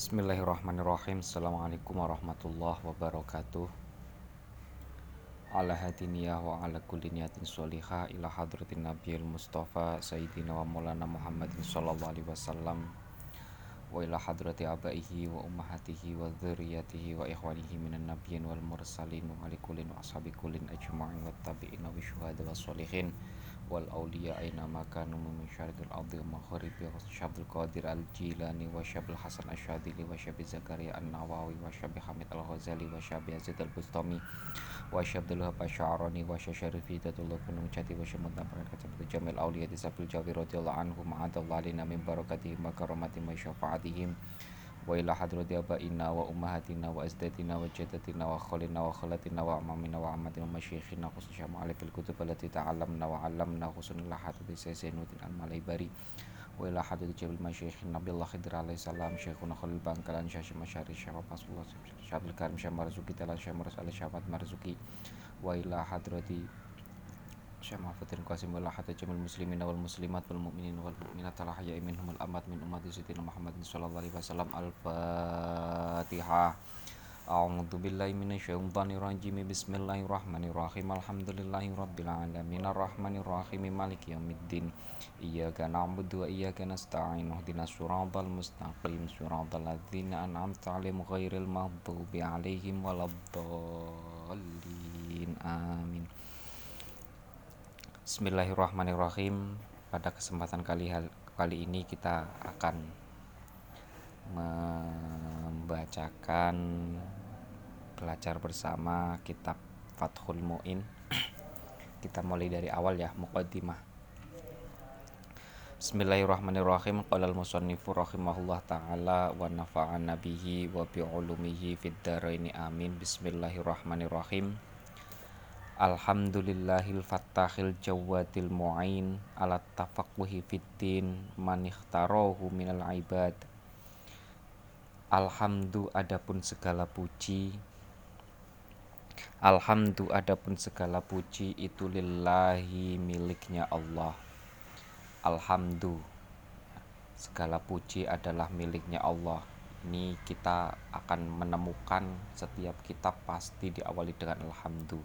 Bismillahirrahmanirrahim. Assalamualaikum warahmatullahi wabarakatuh. Ala hati niyah wa ala kulli niyatin sholihah ila hadratin nabiyil mustafa sayyidina wa maulana muhammadin sallallahu alaihi wasallam wa ila hadrati abaihi wa ummahatihi wa dzurriyyatihi wa ikhwanihi minan nabiyyin wal mursalin wa ala kullin wa ashabi kullin ajma'in wat tabi'in wa syuhada was sholihin wal awliya aina makanu min syarqil ardi wa maghribiha syabul qadir al-jilani wa syabul hasan asy-syadili wa syabi zakaria an-nawawi wa syabi hamid al-ghazali wa syabi azid al-bustami wa syabdul habasyarani wa syarifi datullah kunung jati wa syamdan barakatul jamil awliya disabil jawi radhiyallahu anhum ma'adallahi lana min barakatihi wa karamatihi wa syafaatihim wa ila hadrati abaina wa ummahatina wa asdatina wa jaddatina wa kholina wa kholatina wa amamina wa amatina wa masyikhina khususnya ma'alifil kutub allati ta'allamna wa 'allamna khusunan lahadati Zainuddin Al-Malaybari wa ila hadrati jabil masyikhina Nabiullah Khidir alaihi salam syekhuna Khalil Bangkalan syekh masyari syekh Rasulullah syabil karim syekh marzuki taala syekh marzuki syafat marzuki wa ila hadrati Syekh Mahfudin Qasim wa lahata jamil muslimin wal muslimat wal mu'minin wal mu'minat al ahya'i minhumul amwat min ummati sayyidina Muhammadin sallallahu alaihi wasallam. Al-Fatihah. A'udzu billahi minasyaitonir rajim. Bismillahirrahmanirrahim. Alhamdulillahirabbil alamin arrahmanir rahim maliki yaumiddin. Iyyaka na'budu wa iyyaka nasta'in. Ihdinas siratal mustaqim. Siratal ladzina an'amta 'alaihim ghairil maghdubi 'alaihim waladdallin. Amin. Bismillahirrahmanirrahim. Pada kesempatan kali ini kita akan membacakan belajar bersama kitab Fathul Muin. Kita mulai dari awal ya, muqaddimah. Bismillahirrahmanirrahim. Qala al-musannifu rahimahullah taala wa nafa'ana bihi wa bi ulumihi fid dharaini amin. Bismillahirrahmanirrahim. Alhamdulillahil fattahil jawadil mu'ain alat tafaqquhi fiddin manihtarohu minal ibad. Alhamdu adapun segala puji, alhamdu adapun segala puji itu lillahi miliknya Allah. Alhamdu, segala puji adalah miliknya Allah. Ini kita akan menemukan setiap kitab pasti diawali dengan alhamdu.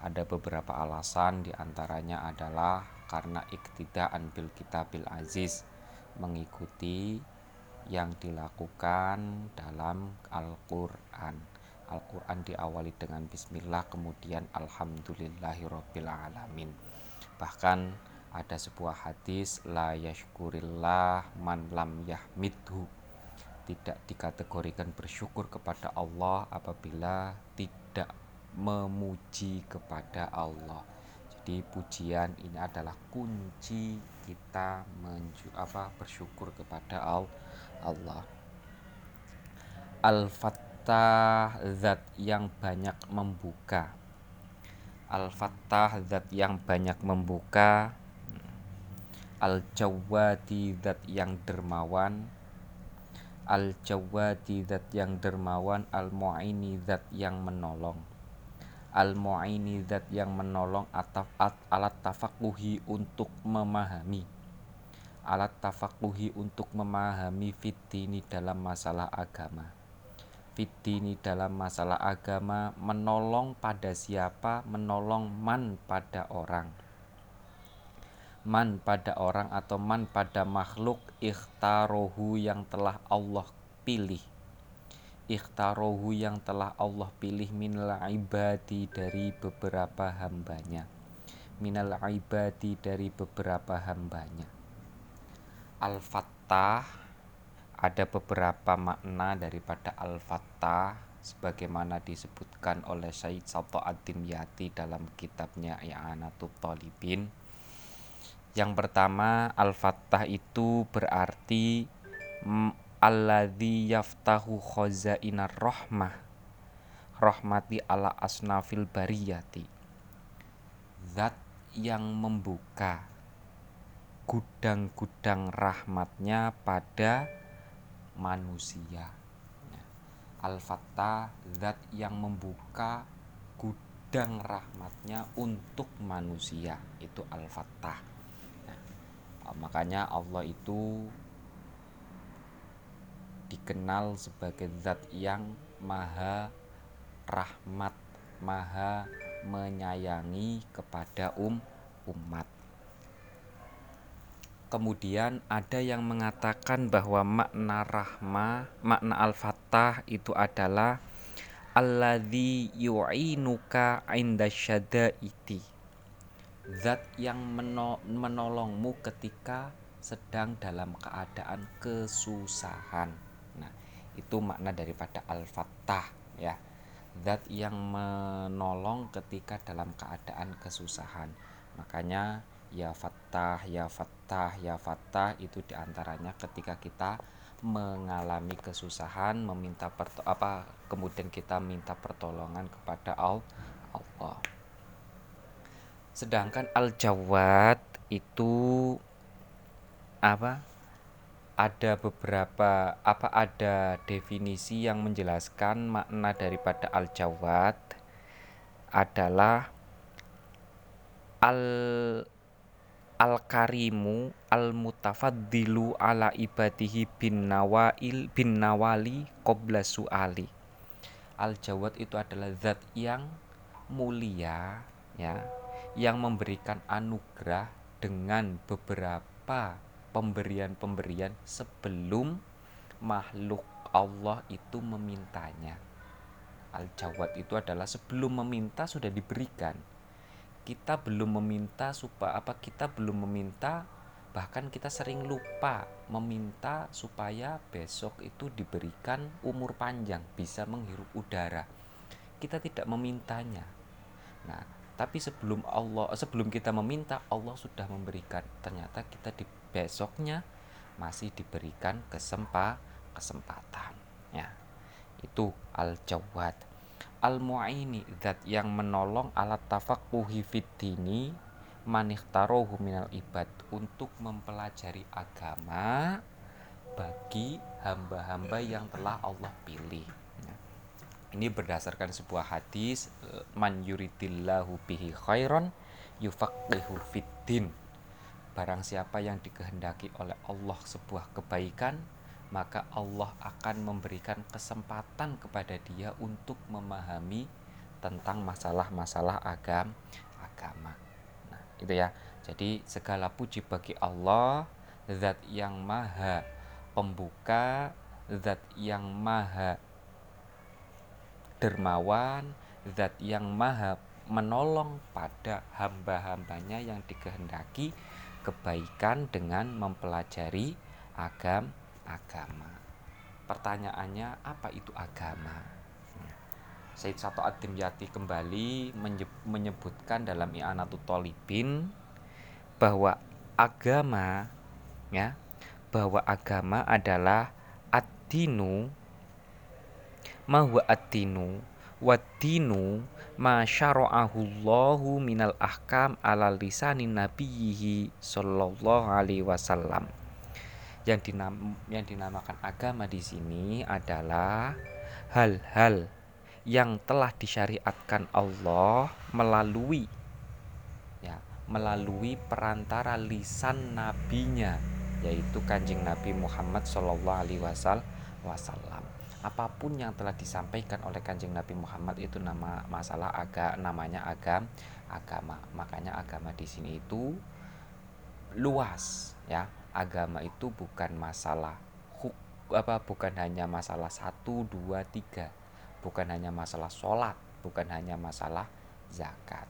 Ada beberapa alasan, diantaranya adalah karena iktidaan bil kitabil aziz, mengikuti yang dilakukan dalam Al-Quran. Al-Quran diawali dengan bismillah, kemudian alhamdulillahirabbil alamin. Bahkan ada sebuah hadis, la yashkurillah man lam yahmidhu, tidak dikategorikan bersyukur kepada Allah apabila tidak memuji kepada Allah. Jadi pujian ini adalah kunci kita bersyukur kepada Allah. Al-Fattah, zat yang banyak membuka. Al-Fattah, zat yang banyak membuka. Al-Jawwadi, zat yang dermawan. Al-Jawwadi, zat yang dermawan. Al-Mu'ini, zat yang menolong. Al-Mu'ini, zat yang menolong alat tafaqquhi untuk memahami. Alat tafaqquhi untuk memahami fitini dalam masalah agama. Fitini dalam masalah agama, menolong pada siapa? Menolong man pada orang. Man pada orang atau man pada makhluk ikhtarohu yang telah Allah pilih. Ikhtarohu yang telah Allah pilih minal ibadi dari beberapa hambanya. Minal ibadi dari beberapa hambanya. Al-Fattah, ada beberapa makna daripada Al-Fattah sebagaimana disebutkan oleh Syed Shatoh Ad-Din Yati dalam kitabnya I'anatub Talibin. Yang pertama, Al-Fattah itu berarti alladzi yaftahu khazainar rahmah, rahmati ala asnafil bariyati, zat yang membuka gudang-gudang rahmatnya pada manusia. Al-Fattah, zat yang membuka gudang rahmatnya untuk manusia, itu Al-Fattah. Makanya Allah itu dikenal sebagai zat yang maha rahmat, maha menyayangi kepada umat. Kemudian ada yang mengatakan bahwa makna rahmah, makna al-fatah itu adalah alladzi yu'inuka inda syadaiti, zat yang menolongmu ketika sedang dalam keadaan kesusahan. Nah, itu makna daripada al-fatah, ya, zat yang menolong ketika dalam keadaan kesusahan. Makanya ya Fattah, ya Fattah, ya Fattah itu diantaranya ketika kita mengalami kesusahan, meminta kemudian kita minta pertolongan kepada Allah. Sedangkan Al-Jawad itu ada definisi yang menjelaskan makna daripada Al-Jawad adalah Al-Karimu al-mutafaddilu ala ibadihi bin nawali qabla su'ali. Al-Jawad itu adalah zat yang mulia, ya, yang memberikan anugerah dengan beberapa pemberian-pemberian sebelum makhluk Allah itu memintanya. Al-Jawad itu adalah sebelum meminta sudah diberikan. Kita belum meminta bahkan kita sering lupa meminta supaya besok itu diberikan umur panjang, bisa menghirup udara. Kita tidak memintanya. Nah, tapi sebelum kita meminta, Allah sudah memberikan. Ternyata kita besoknya masih diberikan kesempatan. Ya. Itu al-jawad. Al-Mu'ini, zat yang menolong alat tafaqquhi fiddini manikhtarohu minal ibad, untuk mempelajari agama bagi hamba-hamba yang telah Allah pilih. Ini berdasarkan sebuah hadis, man yuridillahu bihi khairan yufaqihu fiddin. Barang siapa yang dikehendaki oleh Allah sebuah kebaikan, maka Allah akan memberikan kesempatan kepada dia untuk memahami tentang masalah-masalah agama. Nah, itu ya. Jadi segala puji bagi Allah, zat yang maha pembuka, zat yang maha dermawan, zat yang maha menolong pada hamba-hambanya yang dikehendaki kebaikan dengan mempelajari agama. Pertanyaannya, apa itu agama? Syed Shatoh Ad-Din Yati kembali menyebutkan dalam I'anatub Talibin bahwa agama adalah ad-dinu ma huwa ad-dinu wad-dinu ma syara'ahu Allahu minal ahkam ala lisanin nabiyhi sallallahu alaihi wasallam. Yang dinamakan agama di sini adalah hal-hal yang telah disyariatkan Allah melalui perantara lisan nabinya, yaitu Kanjeng Nabi Muhammad sallallahu alaihi wasallam. Apapun yang telah disampaikan oleh Kanjeng Nabi Muhammad itu namanya agama. Makanya agama di sini itu luas, ya. Agama itu bukan masalah bukan hanya masalah 1, 2, 3, bukan hanya masalah sholat, bukan hanya masalah zakat.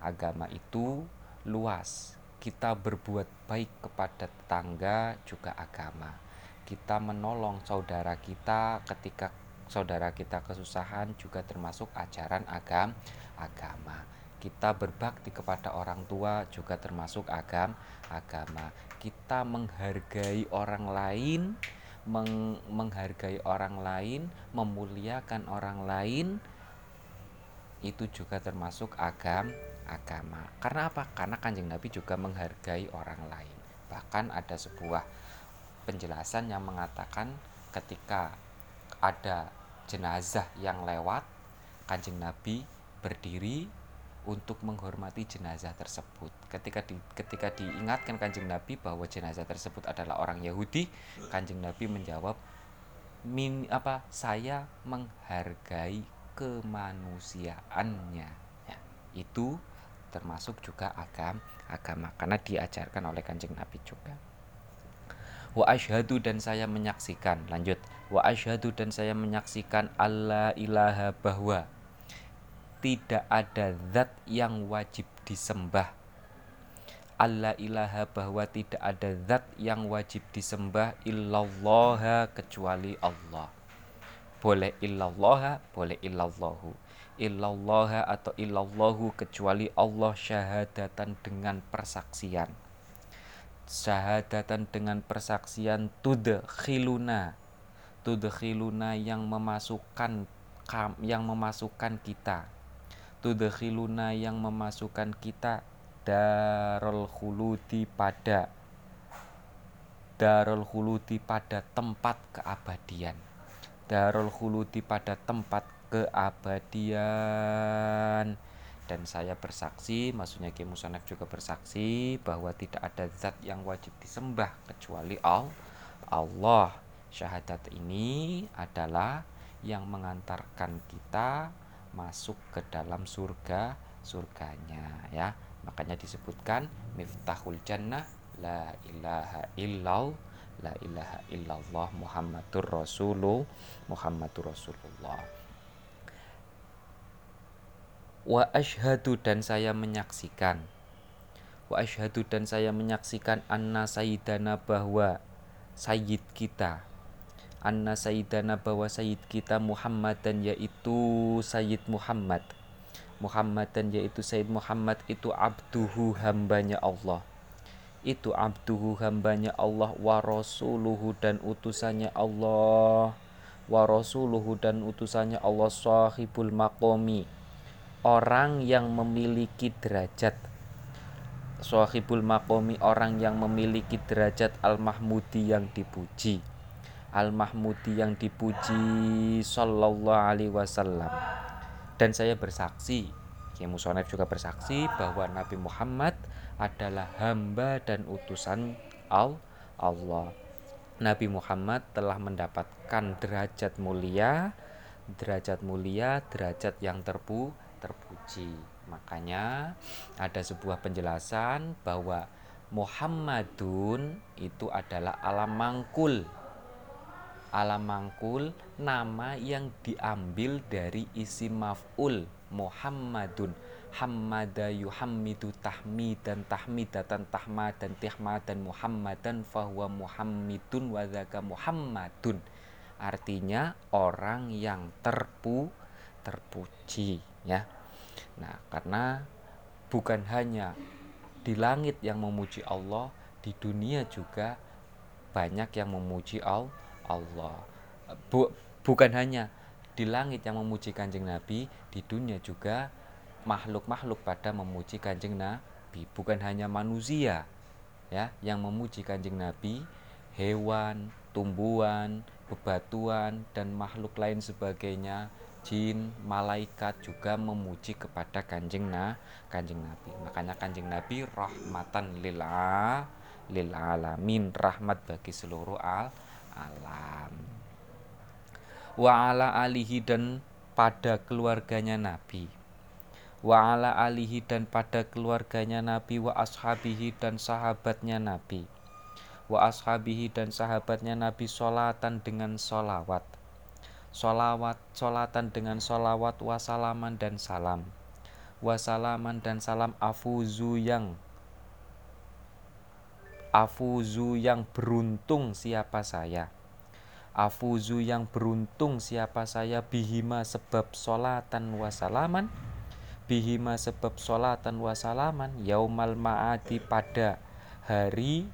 Agama itu luas. Kita berbuat baik kepada tetangga juga agama. Kita menolong saudara kita ketika saudara kita kesusahan juga termasuk ajaran agama. Kita berbakti kepada orang tua juga termasuk agama. Kita menghargai orang lain, memuliakan orang lain, itu juga termasuk agama. Karena apa? Karena Kanjeng Nabi juga menghargai orang lain. Bahkan ada sebuah penjelasan yang mengatakan ketika ada jenazah yang lewat, Kanjeng Nabi berdiri untuk menghormati jenazah tersebut. Ketika diingatkan Kanjeng Nabi bahwa jenazah tersebut adalah orang Yahudi, Kanjeng Nabi menjawab, saya menghargai kemanusiaannya. Ya, itu termasuk juga agama karena diajarkan oleh Kanjeng Nabi juga. Wa asyhadu, dan saya menyaksikan, lanjut, wa asyhadu, dan saya menyaksikan alla ilaha, bahwa tidak ada zat yang wajib disembah. Alla ilaha, bahwa tidak ada zat yang wajib disembah illallah, kecuali Allah. Boleh illallah, boleh illallahu. Illallah atau illallahu, kecuali Allah, syahadatan, dengan persaksian. Syahadatan dengan persaksian tudkhiluna, yang memasukkan kita darul khuludi pada tempat keabadian. Dan saya bersaksi, maksudnya Ki Musonef juga bersaksi, bahwa tidak ada zat yang wajib disembah kecuali Allah. Syahadat ini adalah yang mengantarkan kita masuk ke dalam surganya, ya. Makanya disebutkan miftahul jannah la ilaha illallah Muhammadur Rasulullah. Wa asyhadu dan saya menyaksikan anna sayyidana bahwa sayyid kita Muhammadan yaitu Sayyid Muhammad itu abduhu hambanya Allah wa rasuluhu dan utusannya Allah sahibul maqami, orang yang memiliki derajat al-mahmudi yang dipuji sallallahu alaihi wasallam. Dan saya bersaksi, Kiai Musonef juga bersaksi, bahwa Nabi Muhammad adalah hamba dan utusan Allah. Nabi Muhammad telah mendapatkan derajat mulia, derajat yang terpuji. Makanya ada sebuah penjelasan bahwa Muhammadun itu adalah alam mangkul, nama yang diambil dari isim maf'ul Muhammadun. Hammada yuhammidu tahmidan Muhammadan fahuwa Muhammadun wa dzaka Muhammadun. Artinya orang yang terpuji, ya. Nah, karena bukan hanya di langit yang memuji Allah, di dunia juga banyak yang memuji Allah. Bukan hanya di langit yang memuji Kanjeng Nabi, di dunia juga makhluk-makhluk pada memuji Kanjeng Nabi. Bukan hanya manusia, ya, yang memuji Kanjeng Nabi, hewan, tumbuhan, bebatuan, dan makhluk lain sebagainya, jin, malaikat juga memuji kepada Kanjeng Nabi. Makanya Kanjeng Nabi rahmatan lil alamin, rahmat bagi seluruh alam. Wa ala alihi dan pada keluarganya Nabi wa ashabihi dan sahabatnya Nabi sholatan dengan sholawat wasalaman dan salam afuzu yang beruntung siapa saya bihima sebab sholatan wasalaman yaumal ma'adi, pada hari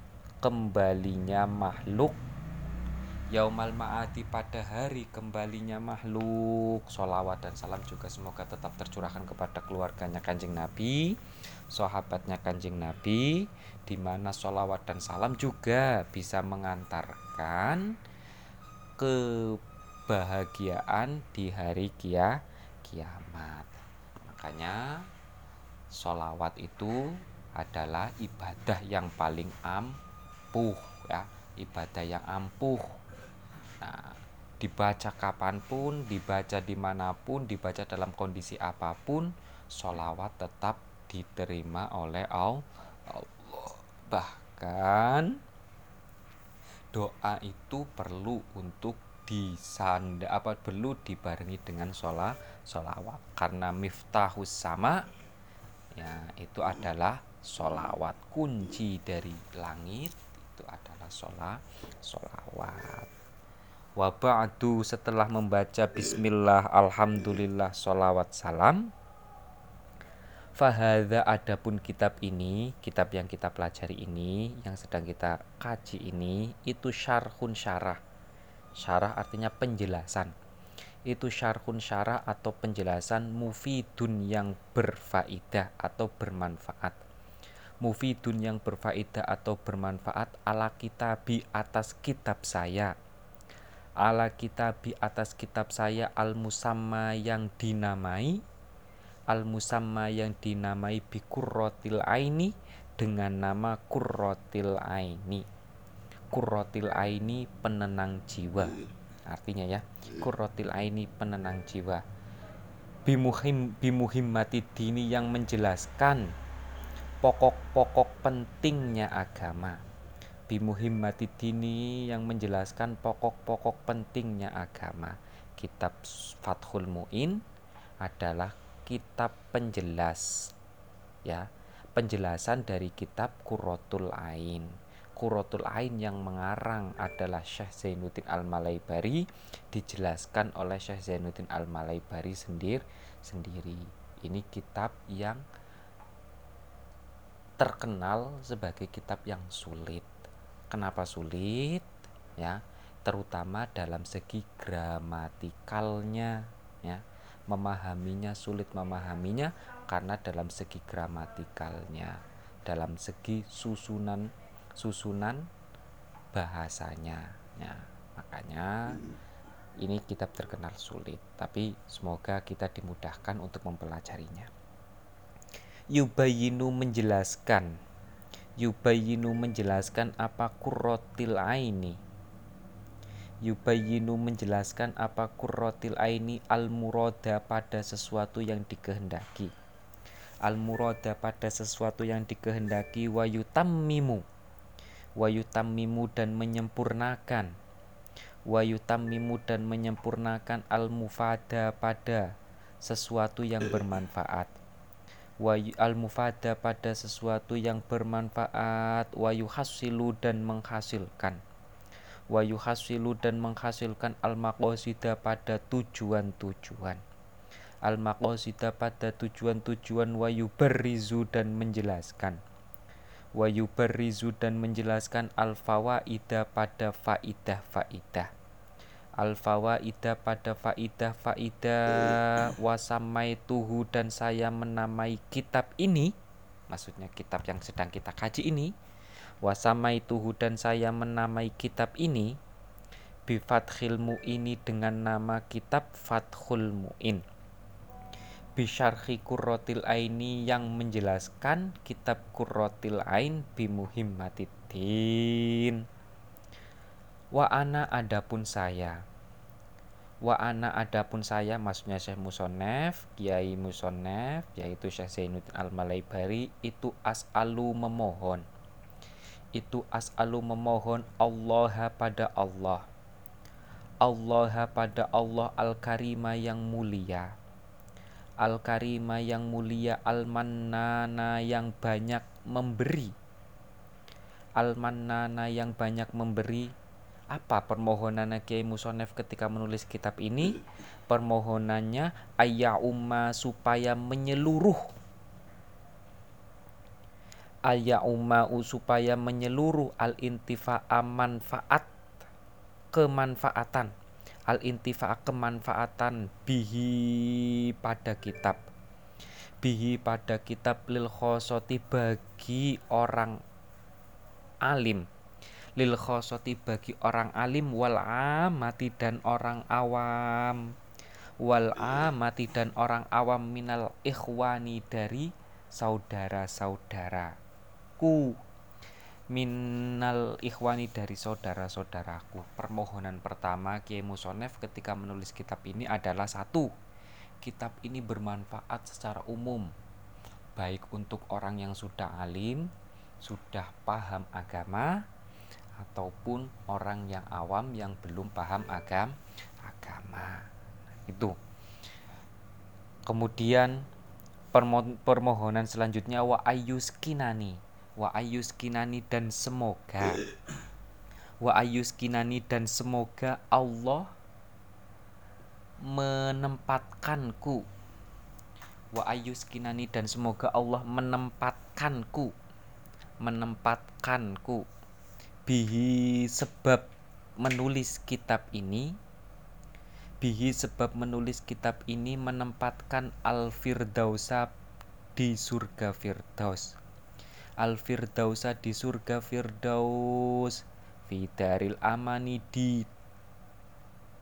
kembalinya makhluk. Sholawat dan salam juga semoga tetap tercurahkan kepada keluarganya Kanjeng Nabi, sahabatnya Kanjeng Nabi, di mana sholawat dan salam juga bisa mengantarkan kebahagiaan di hari kiamat. Makanya sholawat itu adalah ibadah yang paling ampuh, ya, ibadah yang ampuh. Nah, dibaca kapanpun, dibaca dimanapun, dibaca dalam kondisi apapun, sholawat tetap diterima oleh Allah. Bahkan doa itu perlu untuk perlu dibarengi dengan sholawat, karena miftahus sama ya, itu adalah sholawat, kunci dari langit itu adalah sholawat. Wa ba'du, setelah membaca bismillah, alhamdulillah, sholawat, salam. Fahadha, adapun kitab ini, kitab yang kita pelajari ini, yang sedang kita kaji ini, itu syarhun syarah. Syarah artinya penjelasan. Itu syarhun syarah atau penjelasan mufidun yang berfaedah atau bermanfaat. Mufidun yang berfaedah atau bermanfaat ala kitabi, atas kitab saya. Ala kitabi, atas kitab saya, al-musamma yang dinamai. Al-musamma yang dinamai bi Qurratil Aini, dengan nama Qurratil Aini. Qurratil Aini penenang jiwa, artinya ya, Qurratil Aini penenang jiwa. Bimuhimmati dini, yang menjelaskan pokok-pokok pentingnya agama. Bimuhimmati dini, yang menjelaskan pokok-pokok pentingnya agama. Kitab Fathul Muin adalah kitab penjelas ya, penjelasan dari kitab Qurratul Ain. Qurratul Ain yang mengarang adalah Syekh Zainuddin Al-Malaybari, dijelaskan oleh Syekh Zainuddin Al-Malaybari sendiri. Ini kitab yang terkenal sebagai kitab yang sulit. Kenapa sulit? Ya, terutama dalam segi gramatikalnya ya. Memahaminya sulit memahaminya karena dalam segi gramatikalnya, dalam segi susunan bahasanya ya, makanya ini kitab terkenal sulit, tapi semoga kita dimudahkan untuk mempelajarinya. Yubayinu, menjelaskan. Yubayinu, menjelaskan apa Qurratil Aini. Yubayinu, menjelaskan apa Qurratil Aini al-murada, pada sesuatu yang dikehendaki. Al-murada, pada sesuatu yang dikehendaki. Wayutammimu dan menyempurnakan. Wayutammimu dan menyempurnakan al-mufada, pada sesuatu yang bermanfaat. Al-mufada, pada sesuatu yang bermanfaat. Wayuhasilu, dan menghasilkan. Wayuhasilu, dan menghasilkan al-maqasida, pada tujuan-tujuan. Al-maqasida, pada tujuan-tujuan. Wayubarrizu, dan menjelaskan. Wayubarrizu, dan menjelaskan al-fawaida, pada faidah-faidah. Al-fawaida, pada faidah-faidah. Wasamaituhu, dan saya menamai kitab ini, maksudnya kitab yang sedang kita kaji ini, wasamaituhu, dan saya menamai kitab ini bi Fathul Muin, dengan nama kitab Fathul Muin. Bi syarhi Qurratil Aini, yang menjelaskan kitab Qurratil Ain bi muhimmatiddin. Wa ana, adapun saya. Wa ana, adapun saya, maksudnya Syekh Musonef, Kiai Musonef, yaitu Syekh Zainuddin Al-Malaybari, itu as'alu, memohon. Itu as'alu, memohon, Allah, pada Allah. Allah, pada Allah al-karima, yang mulia. Al-karima, yang mulia. Al-mannana, yang banyak memberi. Al-mannana, yang banyak memberi. Apa permohonan Kiai Musonef ketika menulis kitab ini? Permohonannya ayya umma, supaya menyeluruh. Ayyaumau, supaya menyeluruh al-intifa'a, manfaat, kemanfaatan. Al-intifa'a, kemanfaatan, bihi, pada kitab. Bihi, pada kitab, lil khosoti, bagi orang alim. Lil khosoti, bagi orang alim, wal amati, dan orang awam. Wal amati, dan orang awam, minal ikhwani, dari saudara-saudara. minal ikhwani, dari saudara-saudaraku. Permohonan pertama Kiai Musonef ketika menulis kitab ini adalah satu, kitab ini bermanfaat secara umum, baik untuk orang yang sudah alim, sudah paham agama, ataupun orang yang awam yang belum paham agama. Itu. Kemudian permohonan selanjutnya wa ayyuskinani dan semoga Allah menempatkanku, menempatkanku sebab menulis kitab ini menempatkan al-firdausa di surga firdaus, fidaril amani,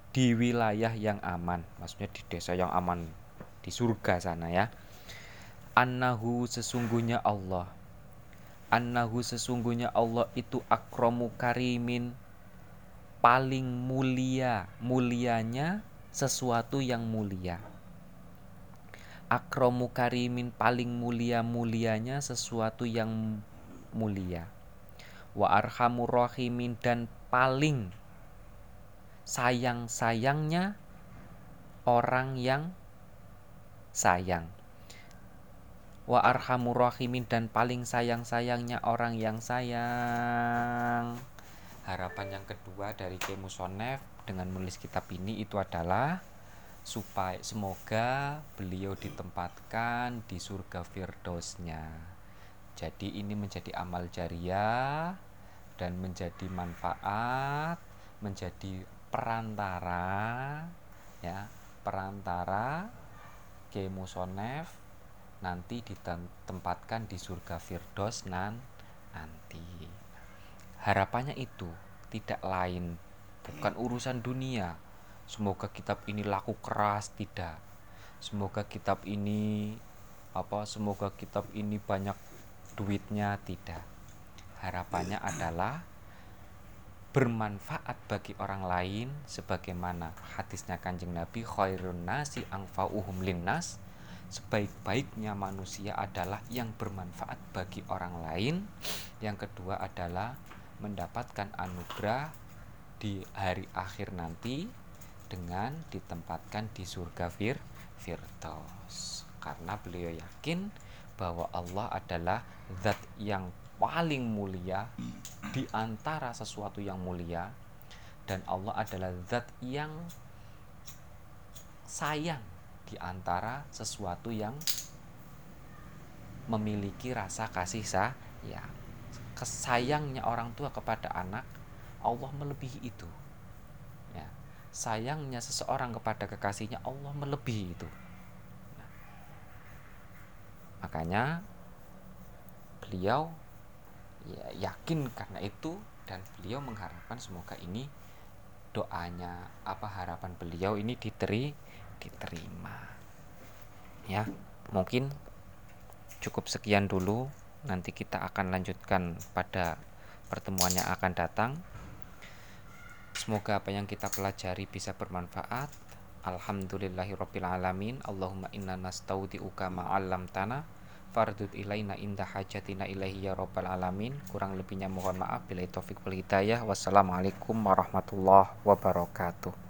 di wilayah yang aman, maksudnya di desa yang aman, di surga sana ya. Annahu sesungguhnya Allah itu akramu karimin, paling mulianya sesuatu yang mulia. Wa arhamur rahimin, dan paling sayang-sayangnya orang yang sayang. Harapan yang kedua dari Kiai Musonef dengan menulis kitab ini itu adalah supaya semoga beliau ditempatkan di surga firdausnya. Jadi ini menjadi amal jariah dan menjadi manfaat, menjadi perantara ya, perantara Kiai Musonef nanti ditempatkan di surga firdaus nanti. Harapannya itu tidak lain, bukan urusan dunia. Semoga kitab ini laku keras, tidak. Semoga kitab ini banyak duitnya, tidak. Harapannya adalah bermanfaat bagi orang lain sebagaimana hadisnya Kanjeng Nabi, khairun nasi anfa'uhum linnas, sebaik-baiknya manusia adalah yang bermanfaat bagi orang lain. Yang kedua adalah mendapatkan anugerah di hari akhir nanti dengan ditempatkan di surga firdaus, karena beliau yakin bahwa Allah adalah zat yang paling mulia di antara sesuatu yang mulia, dan Allah adalah zat yang sayang di antara sesuatu yang memiliki rasa kasih sayang. Kesayangnya orang tua kepada anak, Allah melebihi itu. Sayangnya seseorang kepada kekasihnya, Allah melebihi itu. Makanya beliau yakin karena itu, dan beliau mengharapkan semoga ini doanya, harapan beliau ini diterima. Ya, mungkin cukup sekian dulu. Nanti kita akan lanjutkan pada pertemuan yang akan datang. Semoga apa yang kita pelajari bisa bermanfaat. Alhamdulillahirrabbilalamin. Allahumma inna nastaudi'uka ma'alamtana fardud ilaina inda hajatina ilahi ya rabbal alamin. Kurang lebihnya mohon maaf. Billahi taufiq wal hidayah. Wassalamualaikum warahmatullahi wabarakatuh.